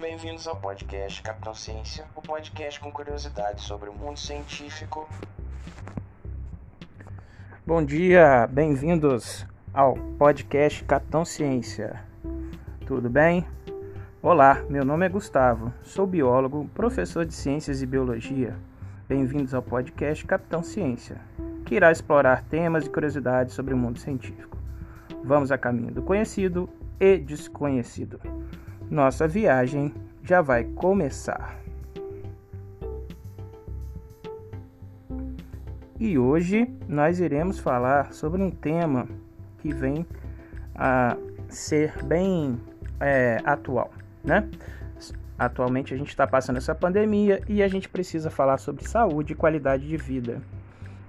Bem-vindos ao podcast Capitão Ciência, o podcast com curiosidades sobre o mundo científico. Bom dia, bem-vindos ao podcast Capitão Ciência. Tudo bem? Olá, meu nome é Gustavo, sou biólogo, professor de Ciências e Biologia. Bem-vindos ao podcast Capitão Ciência, que irá explorar temas e curiosidades sobre o mundo científico. Vamos a caminho do conhecido e desconhecido. Nossa viagem já vai começar. E hoje nós iremos falar sobre um tema que vem a ser bem atual, né? Atualmente a gente está passando essa pandemia e a gente precisa falar sobre saúde e qualidade de vida.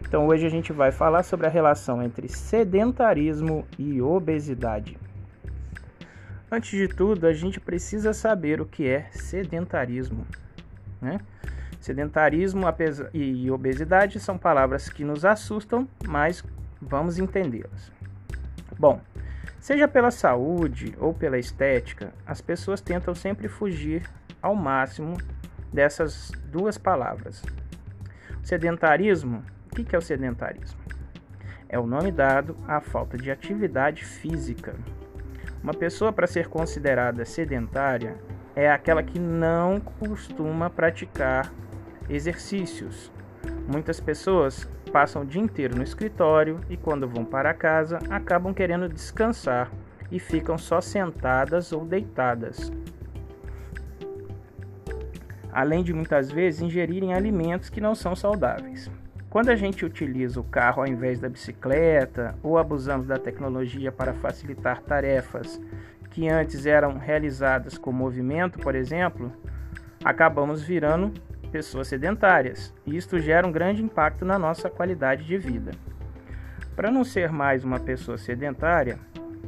Então hoje a gente vai falar sobre a relação entre sedentarismo e obesidade. Antes de tudo, a gente precisa saber o que é sedentarismo, né? Sedentarismo e obesidade são palavras que nos assustam, mas vamos entendê-las. Bom, seja pela saúde ou pela estética, as pessoas tentam sempre fugir ao máximo dessas duas palavras. Sedentarismo, o que é o sedentarismo? É o nome dado à falta de atividade física. Uma pessoa, para ser considerada sedentária, é aquela que não costuma praticar exercícios. Muitas pessoas passam o dia inteiro no escritório e, quando vão para casa, acabam querendo descansar e ficam só sentadas ou deitadas. Além de muitas vezes ingerirem alimentos que não são saudáveis. Quando a gente utiliza o carro ao invés da bicicleta ou abusamos da tecnologia para facilitar tarefas que antes eram realizadas com movimento, por exemplo, acabamos virando pessoas sedentárias, e isto gera um grande impacto na nossa qualidade de vida. Para não ser mais uma pessoa sedentária,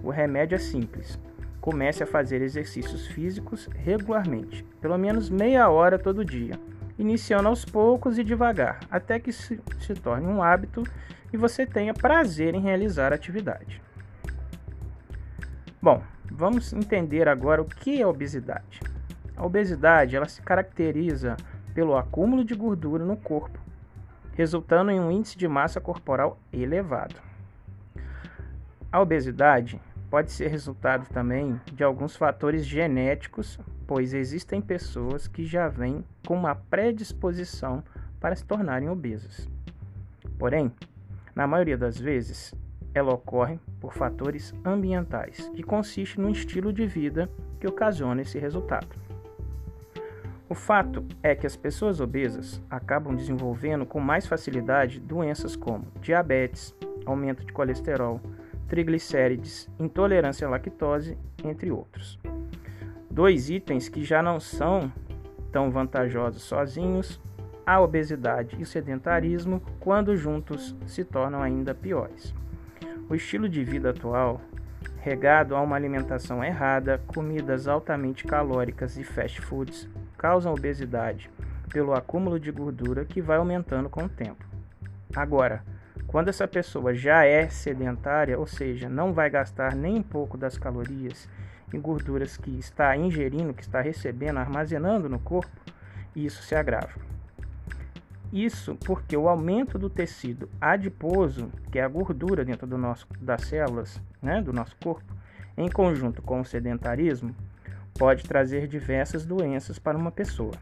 o remédio é simples. Comece a fazer exercícios físicos regularmente, pelo menos meia hora todo dia, iniciando aos poucos e devagar, até que se torne um hábito e você tenha prazer em realizar a atividade. Bom, vamos entender agora o que é obesidade. A obesidade, ela se caracteriza pelo acúmulo de gordura no corpo, resultando em um índice de massa corporal elevado. A obesidade pode ser resultado também de alguns fatores genéticos, pois existem pessoas que já vêm com uma predisposição para se tornarem obesas. Porém, na maioria das vezes, ela ocorre por fatores ambientais, que consiste no estilo de vida que ocasiona esse resultado. O fato é que as pessoas obesas acabam desenvolvendo com mais facilidade doenças como diabetes, aumento de colesterol, triglicérides, intolerância à lactose, entre outros. Dois itens que já não são tão vantajosos sozinhos, a obesidade e o sedentarismo, quando juntos, se tornam ainda piores. O estilo de vida atual, regado a uma alimentação errada, comidas altamente calóricas e fast foods, causam obesidade pelo acúmulo de gordura que vai aumentando com o tempo. Agora, quando essa pessoa já é sedentária, ou seja, não vai gastar nem um pouco das calorias e gorduras que está ingerindo, que está recebendo, armazenando no corpo, isso se agrava. Isso porque o aumento do tecido adiposo, que é a gordura dentro das células, né, do nosso corpo, em conjunto com o sedentarismo, pode trazer diversas doenças para uma pessoa,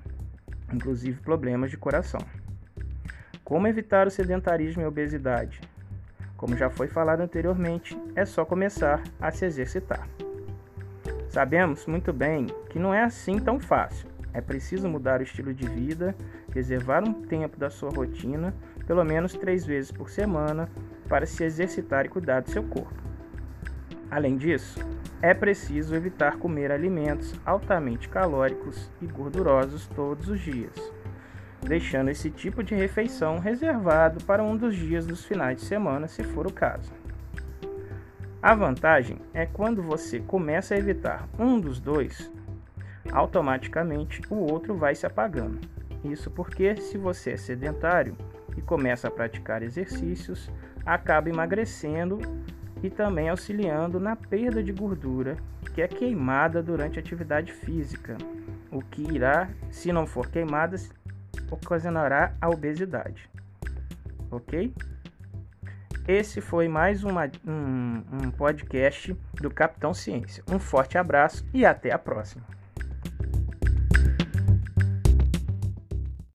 inclusive problemas de coração. Como evitar o sedentarismo e a obesidade? Como já foi falado anteriormente, é só começar a se exercitar. Sabemos muito bem que não é assim tão fácil. É preciso mudar o estilo de vida, reservar um tempo da sua rotina, pelo menos 3 vezes por semana, para se exercitar e cuidar do seu corpo. Além disso, é preciso evitar comer alimentos altamente calóricos e gordurosos todos os dias, deixando esse tipo de refeição reservado para um dos dias dos finais de semana, se for o caso. A vantagem é quando você começa a evitar um dos dois, automaticamente o outro vai se apagando. Isso porque, se você é sedentário e começa a praticar exercícios, acaba emagrecendo e também auxiliando na perda de gordura que é queimada durante a atividade física, o que irá, se não for queimadas, ocasionará a obesidade. Ok? Esse foi mais um podcast do Capitão Ciência. Um forte abraço e até a próxima.